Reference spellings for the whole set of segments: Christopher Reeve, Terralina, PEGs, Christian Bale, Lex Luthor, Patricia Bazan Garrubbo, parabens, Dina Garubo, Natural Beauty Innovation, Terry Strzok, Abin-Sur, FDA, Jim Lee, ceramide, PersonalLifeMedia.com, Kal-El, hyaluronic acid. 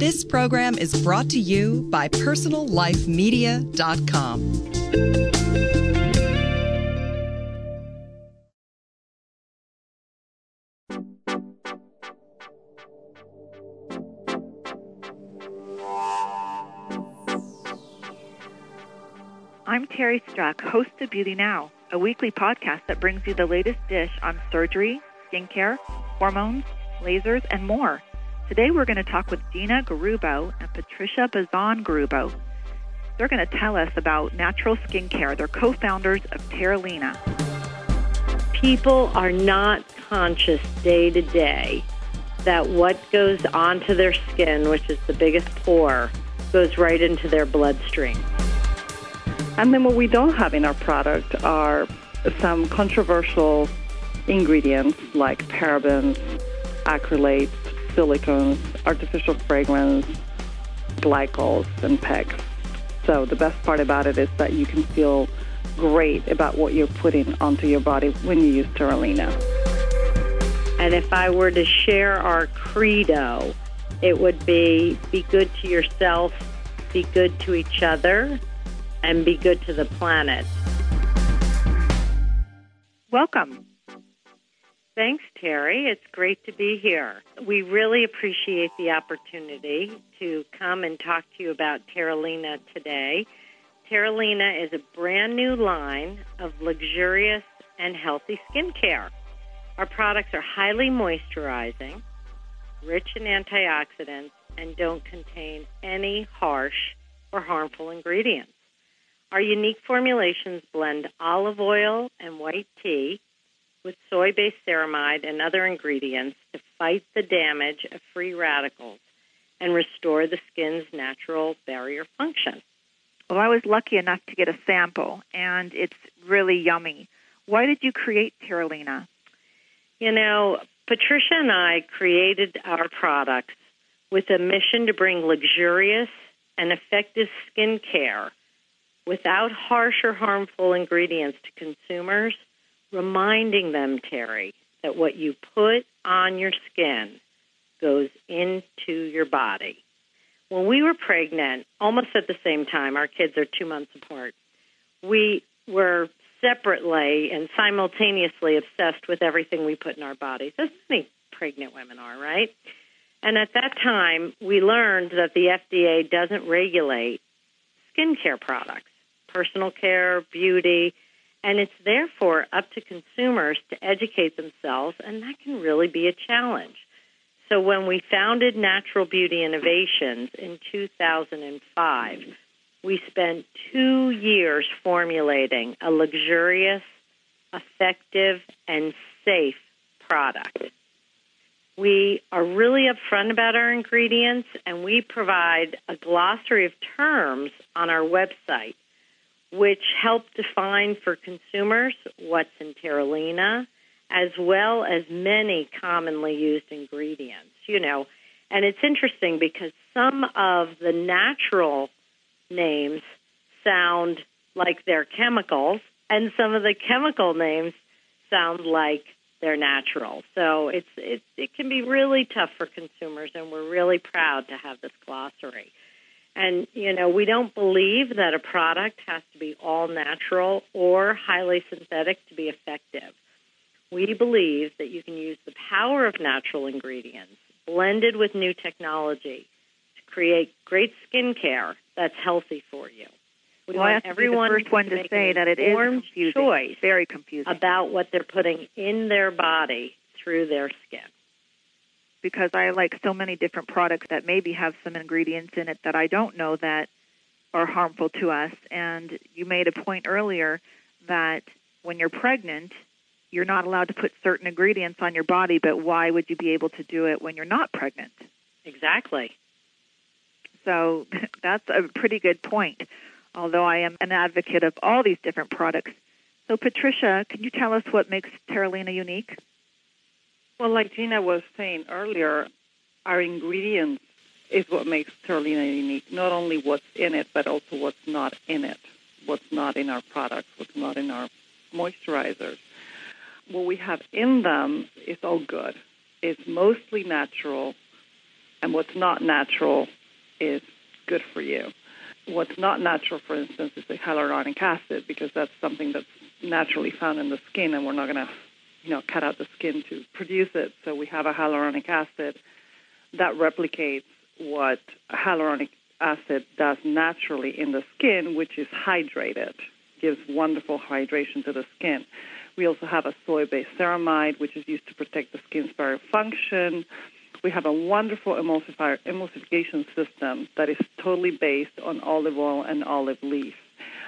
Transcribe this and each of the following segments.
This program is brought to you by PersonalLifeMedia.com. I'm Terry Strzok, host of Beauty Now, a weekly podcast that brings you the latest dish on surgery, skincare, hormones, lasers, and more. Today we're going to talk with Dina Garubo and Patricia Bazan Garrubbo. They're going to tell us about natural skincare. They're co-founders of Terralina. People are not conscious day to day that what goes onto their skin, which is the biggest pore, goes right into their bloodstream. And then what we don't have in our product are some controversial ingredients like parabens, acrylates, silicones, artificial fragrance, glycols, and PEGs. So the best part about it is that you can feel great about what you're putting onto your body when you use Terralina. And if I were to share our credo, it would be good to yourself, be good to each other, and be good to the planet. Welcome. Thanks, Terry. It's great to be here. We really appreciate the opportunity to come and talk to you about Terralina today. Terralina is a brand new line of luxurious and healthy skincare. Our products are highly moisturizing, rich in antioxidants, and don't contain any harsh or harmful ingredients. Our unique formulations blend olive oil and white tea with soy-based ceramide and other ingredients to fight the damage of free radicals and restore the skin's natural barrier function. Well, I was lucky enough to get a sample, and it's really yummy. Why did you create Terralina? You know, Patricia and I created our products with a mission to bring luxurious and effective skincare without harsh or harmful ingredients to consumers, reminding them, Terry, that what you put on your skin goes into your body. When we were pregnant, almost at the same time, our kids are 2 months apart, we were separately and simultaneously obsessed with everything we put in our bodies, as many pregnant women are, right? And at that time, we learned that the FDA doesn't regulate skincare products, personal care, beauty, and it's therefore up to consumers to educate themselves, and that can really be a challenge. So when we founded Natural Beauty Innovations in 2005, we spent 2 years formulating a luxurious, effective, and safe product. We are really upfront about our ingredients, and we provide a glossary of terms on our website, which help define for consumers what's in Terralina, as well as many commonly used ingredients, you know. And it's interesting because some of the natural names sound like they're chemicals, and some of the chemical names sound like they're natural. So it can be really tough for consumers, and we're really proud to have this glossary. And, you know, we don't believe that a product has to be all natural or highly synthetic to be effective. We believe that you can use the power of natural ingredients blended with new technology to create great skincare that's healthy for you. We want everyone to make an informed choice about what they're putting in their body through their skin. Because I like so many different products that maybe have some ingredients in it that I don't know that are harmful to us. And you made a point earlier that when you're pregnant, you're not allowed to put certain ingredients on your body, but why would you be able to do it when you're not pregnant? Exactly. So that's a pretty good point, although I am an advocate of all these different products. So, Patricia, can you tell us what makes Terralina unique? Well, like Dina was saying earlier, our ingredients is what makes Terralina unique, not only what's in it, but also what's not in it, what's not in our products, what's not in our moisturizers. What we have in them is all good. It's mostly natural, and what's not natural is good for you. What's not natural, for instance, is the hyaluronic acid, because that's something that's naturally found in the skin, and we're not going to, cut out the skin to produce it. So we have a hyaluronic acid that replicates what hyaluronic acid does naturally in the skin, which is hydrated, gives wonderful hydration to the skin. We also have a soy-based ceramide, which is used to protect the skin's barrier function. We have a wonderful emulsification system that is totally based on olive oil and olive leaf.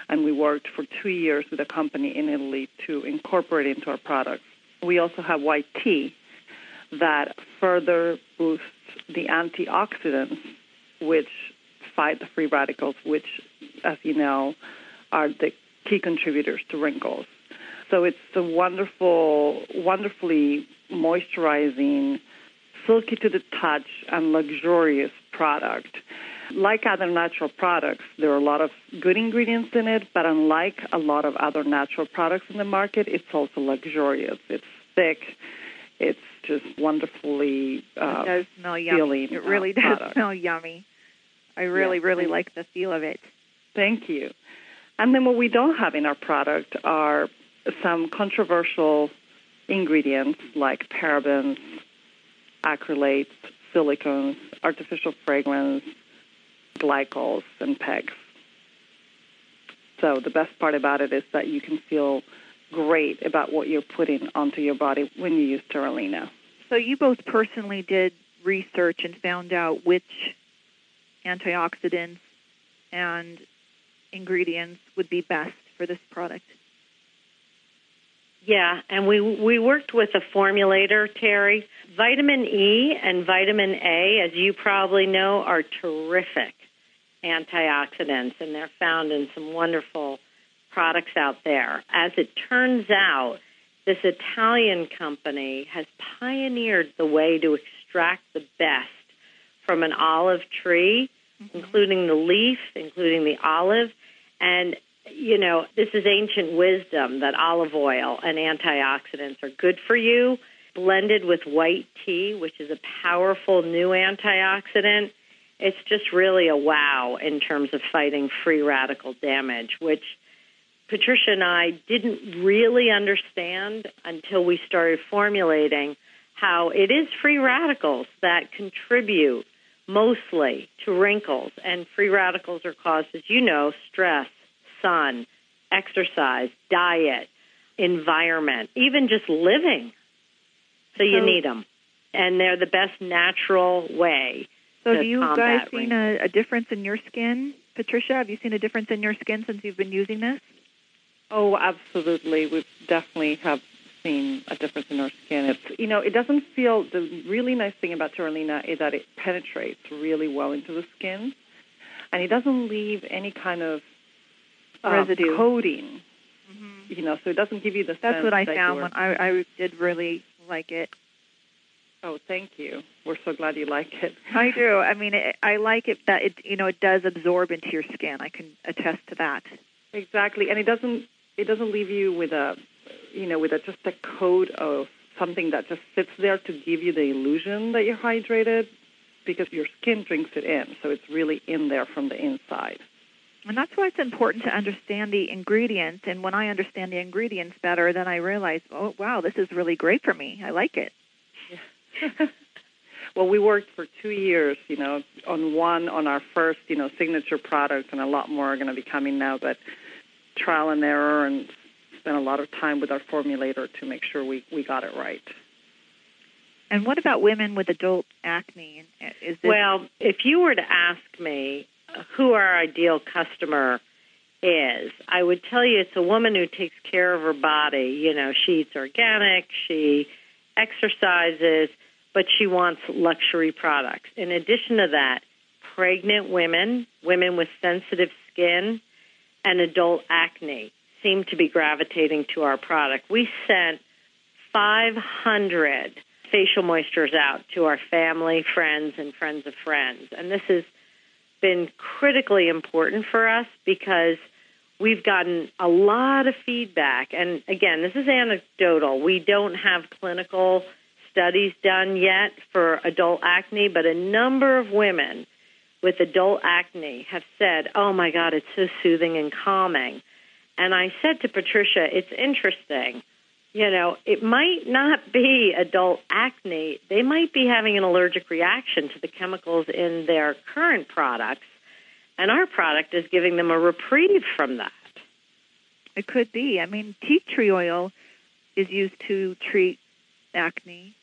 And we worked for 2 years with a company in Italy to incorporate into our products. We also have white tea that further boosts the antioxidants, which fight the free radicals, which, as you know, are the key contributors to wrinkles. So it's a wonderful, wonderfully moisturizing, silky to the touch, and luxurious product. Like other natural products, there are a lot of good ingredients in it, but unlike a lot of other natural products in the market, it's also luxurious. It's thick. It's just wonderfully feeling. It does smell yummy. It really does smell yummy. I really like the feel of it. Thank you. And then what we don't have in our product are some controversial ingredients like parabens, acrylates, silicones, artificial fragrance, glycols, and PEGs. So the best part about it is that you can feel great about what you're putting onto your body when you use Terralina. So you both personally did research and found out which antioxidants and ingredients would be best for this product. Yeah, and we worked with a formulator, Terry. Vitamin E and vitamin A, as you probably know, are terrific antioxidants, and they're found in some wonderful products out there. As it turns out, this Italian company has pioneered the way to extract the best from an olive tree, including the leaf, including the olive, and this is ancient wisdom that olive oil and antioxidants are good for you, blended with white tea, which is a powerful new antioxidant. It's just really a wow in terms of fighting free radical damage, which Patricia and I didn't really understand until we started formulating how it is free radicals that contribute mostly to wrinkles. And free radicals are caused, as you know, stress, sun, exercise, diet, environment, even just living. So you need them. And they're the best natural way to combat. So do you guys seen a difference in your skin? Patricia, have you seen a difference in your skin since you've been using this? Oh, absolutely. We definitely have seen a difference in our skin. It's, it doesn't feel, the really nice thing about Terralina is that it penetrates really well into the skin. And it doesn't leave any kind of residue coating, so it doesn't give you the sense. That's what I found when I did really like it. Oh, thank you. We're so glad you like it. I do. I mean, I like it that it, it does absorb into your skin. I can attest to that. Exactly, and it doesn't leave you with just a coat of something that just sits there to give you the illusion that you're hydrated, because your skin drinks it in, so it's really in there from the inside. And that's why it's important to understand the ingredients. And when I understand the ingredients better, then I realize, oh, wow, this is really great for me. I like it. Yeah. Well, we worked for 2 years, on our first, signature product, and a lot more are going to be coming now. But trial and error, and spent a lot of time with our formulator to make sure we got it right. And what about women with adult acne? Well, if you were to ask me who our ideal customer is, I would tell you it's a woman who takes care of her body. She eats organic, she exercises, but she wants luxury products. In addition to that, pregnant women, women with sensitive skin, and adult acne seem to be gravitating to our product. We sent 500 facial moisturizers out to our family, friends, and friends of friends. And this is been critically important for us because we've gotten a lot of feedback. And again, this is anecdotal. We don't have clinical studies done yet for adult acne, but a number of women with adult acne have said, oh, my God, it's so soothing and calming. And I said to Patricia, it's interesting. You know, it might not be adult acne. They might be having an allergic reaction to the chemicals in their current products, and our product is giving them a reprieve from that. It could be. I mean, tea tree oil is used to treat acne,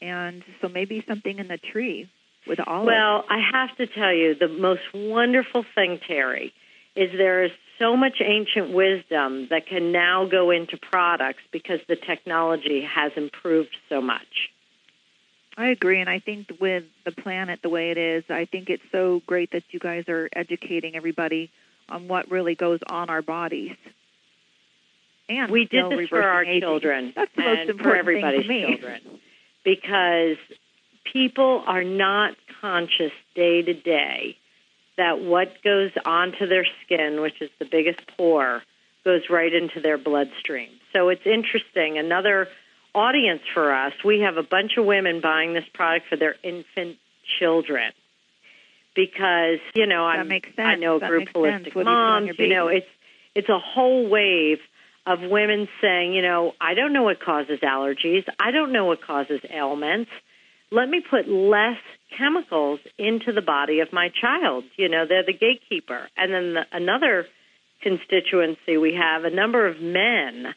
and so maybe something in the tree with olive. Well, I have to tell you, the most wonderful thing, Terry, is there is so much ancient wisdom that can now go into products because the technology has improved so much. I agree, and I think with the planet the way it is, I think it's so great that you guys are educating everybody on what really goes on our bodies. And we did this for our children. That's the most important thing to me. For everybody's children, because people are not conscious day to day that what goes onto their skin, which is the biggest pore, goes right into their bloodstream. So it's interesting. Another audience for us, we have a bunch of women buying this product for their infant children because, you know, I know a group of holistic moms. You know, it's a whole wave of women saying, you know, I don't know what causes allergies. I don't know what causes ailments. Let me put less chemicals into the body of my child. You know, they're the gatekeeper. And then another constituency we have, a number of men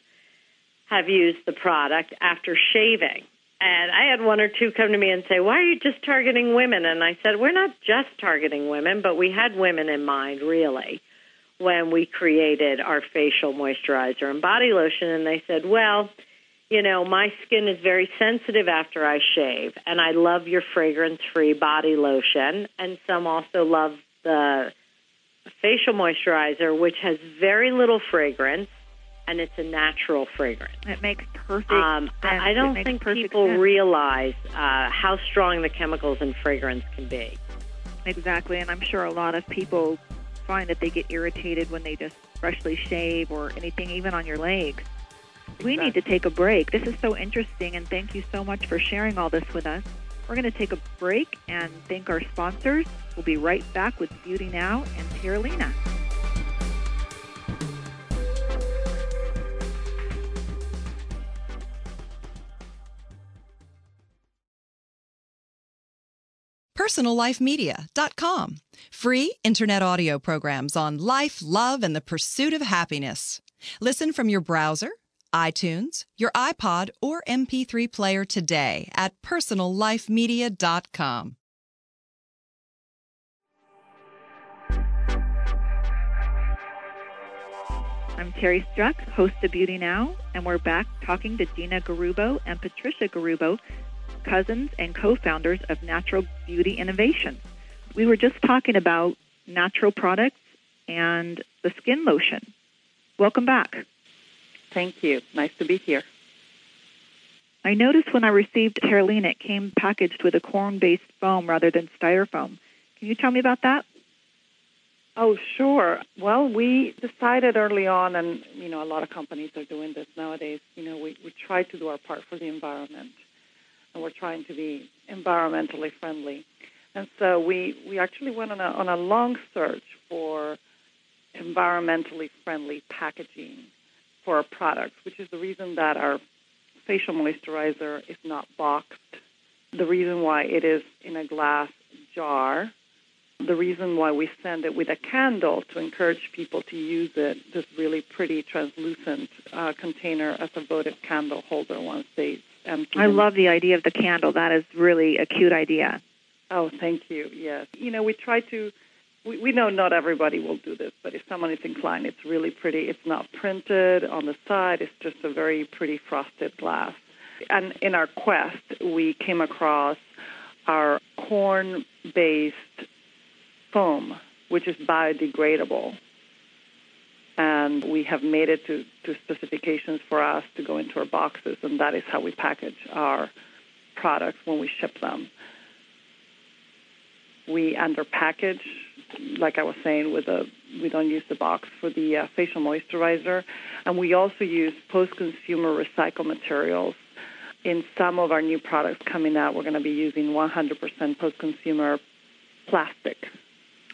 have used the product after shaving. And I had one or two come to me and say, why are you just targeting women? And I said, we're not just targeting women, but we had women in mind, really, when we created our facial moisturizer and body lotion. And they said, well, you know, my skin is very sensitive after I shave, and I love your fragrance-free body lotion. And some also love the facial moisturizer, which has very little fragrance, and it's a natural fragrance. It makes perfect sense. I don't think people realize how strong the chemicals in fragrance can be. Exactly, and I'm sure a lot of people find that they get irritated when they just freshly shave or anything, even on your legs. We need to take a break. This is so interesting, and thank you so much for sharing all this with us. We're going to take a break and thank our sponsors. We'll be right back with Beauty Now and Terralina. PersonalLifeMedia.com. Free internet audio programs on life, love, and the pursuit of happiness. Listen from your browser, iTunes, your iPod, or MP3 player today at PersonalLifeMedia.com. I'm Terry Strzok, host of Beauty Now, and we're back talking to Dina Garubo and Patricia Garubbo, cousins and co-founders of Natural Beauty Innovation. We were just talking about natural products and the skin lotion. Welcome back. Thank you. Nice to be here. I noticed when I received Terralina, it came packaged with a corn-based foam rather than styrofoam. Can you tell me about that? Oh, sure. Well, we decided early on, and, you know, a lot of companies are doing this nowadays, you know, we try to do our part for the environment, and we're trying to be environmentally friendly. And so we actually went on a long search for environmentally friendly packaging for our products, which is the reason that our facial moisturizer is not boxed, the reason why it is in a glass jar, the reason why we send it with a candle to encourage people to use it, this really pretty translucent container as a votive candle holder once they empty. I love the idea of the candle. That is really a cute idea. Oh, thank you. Yes. You know, we try to... We know not everybody will do this, but if someone is inclined, it's really pretty. It's not printed on the side. It's just a very pretty frosted glass. And in our quest, we came across our corn-based foam, which is biodegradable. And we have made it to specifications for us to go into our boxes, and that is how we package our products when we ship them. We underpackage, like I was saying, we don't use the box for the facial moisturizer. And we also use post-consumer recycled materials In some of our new products coming out, we're going to be using 100% post-consumer plastic.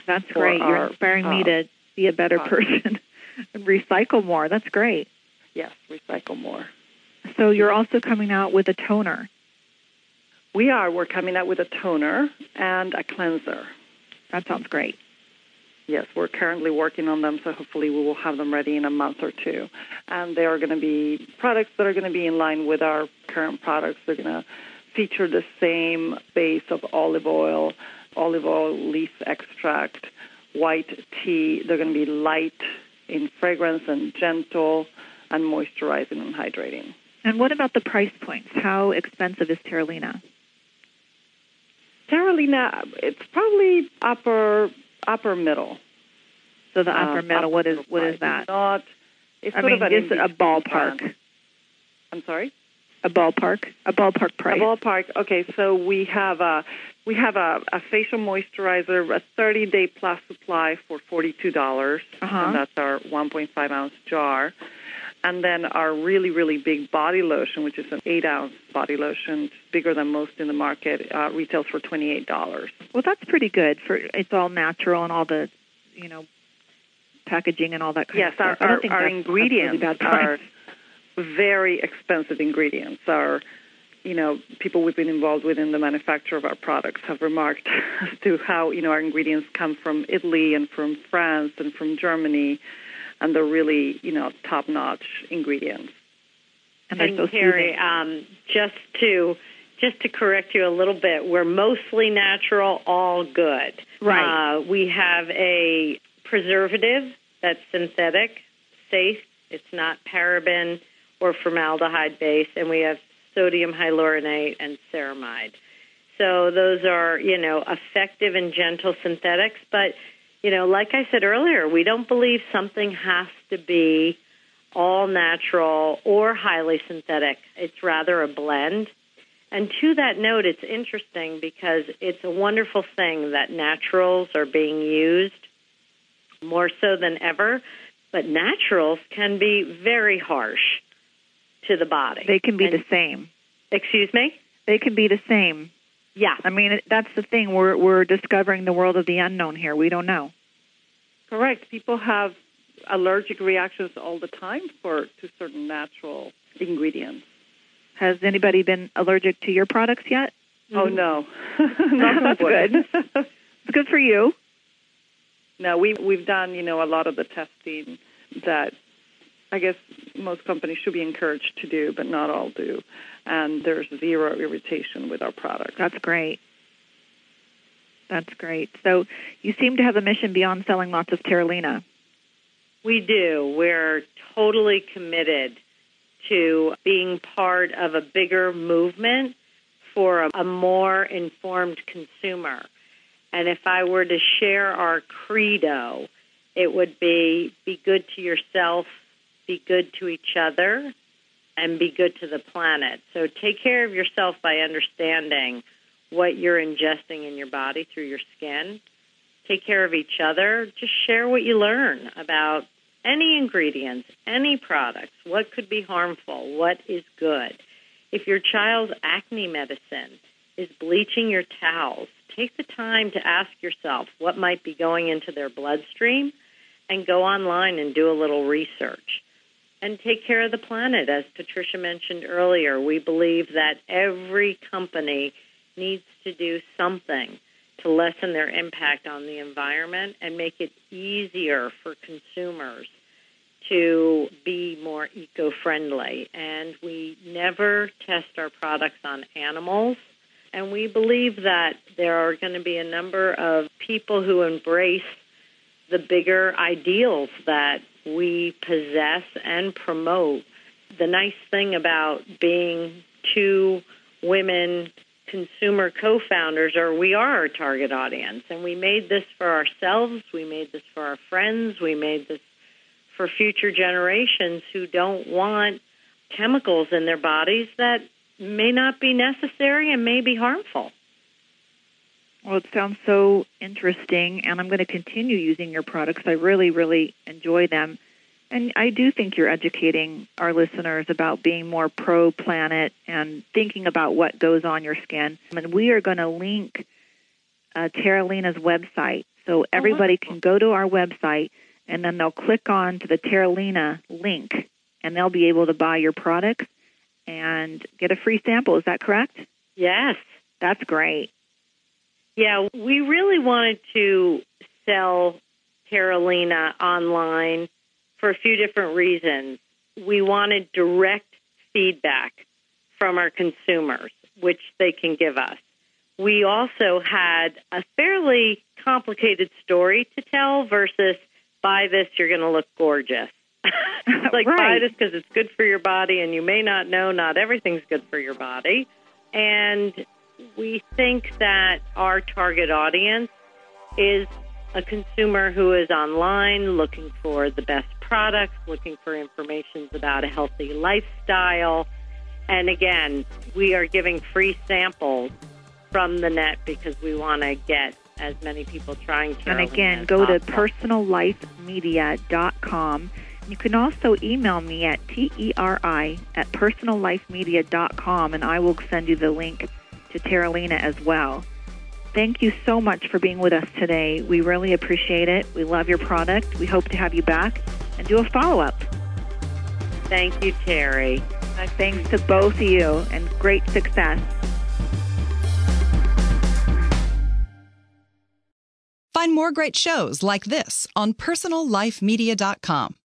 That's great. You're inspiring me to be a better person and recycle more. That's great. Yes, recycle more. So you're also coming out with a toner. We are. We're coming out with a toner and a cleanser. That sounds great. Yes, we're currently working on them, so hopefully we will have them ready in a month or two. And they are going to be products that are going to be in line with our current products. They're going to feature the same base of olive oil leaf extract, white tea. They're going to be light in fragrance and gentle and moisturizing and hydrating. And what about the price points? How expensive is Terralina? Terralina, it's probably upper middle. So the upper middle, what is that? It's a ballpark. I'm sorry? A ballpark price. A ballpark. Okay, so we have a facial moisturizer, a 30-day plus supply for $42, and that's our 1.5-ounce jar. And then our really, really big body lotion, which is an 8-ounce body lotion, bigger than most in the market, retails for $28. Well, that's pretty good. It's all natural and all the, packaging and all that kind of stuff. Yes, our ingredients are very expensive ingredients. People we've been involved with in the manufacture of our products have remarked as to how, our ingredients come from Italy and from France and from Germany, and they're really, top-notch ingredients. And so Terry, just to correct you a little bit, we're mostly natural, all good. Right. We have a preservative that's synthetic, safe. It's not paraben or formaldehyde-based, and we have sodium hyaluronate and ceramide. So those are, effective and gentle synthetics. But, like I said earlier, we don't believe something has to be all natural or highly synthetic. It's rather a blend. And to that note, it's interesting because it's a wonderful thing that naturals are being used more so than ever. But naturals can be very harsh to the body. They can be the same. Excuse me? They can be the same. Yeah. I mean, that's the thing. We're discovering the world of the unknown here. We don't know. Correct. People have allergic reactions all the time to certain natural ingredients. Has anybody been allergic to your products yet? Oh, no. That's good. It's good for you. No, we've done, a lot of the testing that I guess most companies should be encouraged to do, but not all do. And there's zero irritation with our product. That's great. So you seem to have a mission beyond selling lots of Terralina. We do. We're totally committed to being part of a bigger movement for a more informed consumer. And if I were to share our credo, it would be good to yourself, be good to each other, and be good to the planet. So take care of yourself by understanding what you're ingesting in your body through your skin. Take care of each other. Just share what you learn about any ingredients, any products, what could be harmful, what is good. If your child's acne medicine is bleaching your towels, take the time to ask yourself what might be going into their bloodstream and go online and do a little research. And take care of the planet. As Patricia mentioned earlier, we believe that every company needs to do something to lessen their impact on the environment and make it easier for consumers to be more eco-friendly. And we never test our products on animals. And we believe that there are going to be a number of people who embrace the bigger ideals that we possess and promote. The nice thing about being two women consumer co-founders we are our target audience. And we made this for ourselves. We made this for our friends. We made this for future generations who don't want chemicals in their bodies that may not be necessary and may be harmful. Well, it sounds so interesting, and I'm going to continue using your products. I really, really enjoy them. And I do think you're educating our listeners about being more pro-planet and thinking about what goes on your skin. And we are going to link Terralina's website so everybody can go to our website, and then they'll click on to the Terralina link, and they'll be able to buy your products and get a free sample. Is that correct? Yes. That's great. Yeah, we really wanted to sell Terralina online for a few different reasons. We wanted direct feedback from our consumers, which they can give us. We also had a fairly complicated story to tell versus buy this, you're going to look gorgeous. Like, right. Buy this because it's good for your body, and you may not know, not everything's good for your body. And we think that our target audience is a consumer who is online looking for the best products, looking for information about a healthy lifestyle. And again, we are giving free samples from the net because we want to get as many people trying to. And again, go to PersonalLifeMedia.com. You can also email me at TERI@PersonalLifeMedia.com, and I will send you the link to Terralina as well. Thank you so much for being with us today. We really appreciate it. We love your product. We hope to have you back and do a follow-up. Thank you, Terry. Thanks to both of you, and great success. Find more great shows like this on PersonalLifeMedia.com.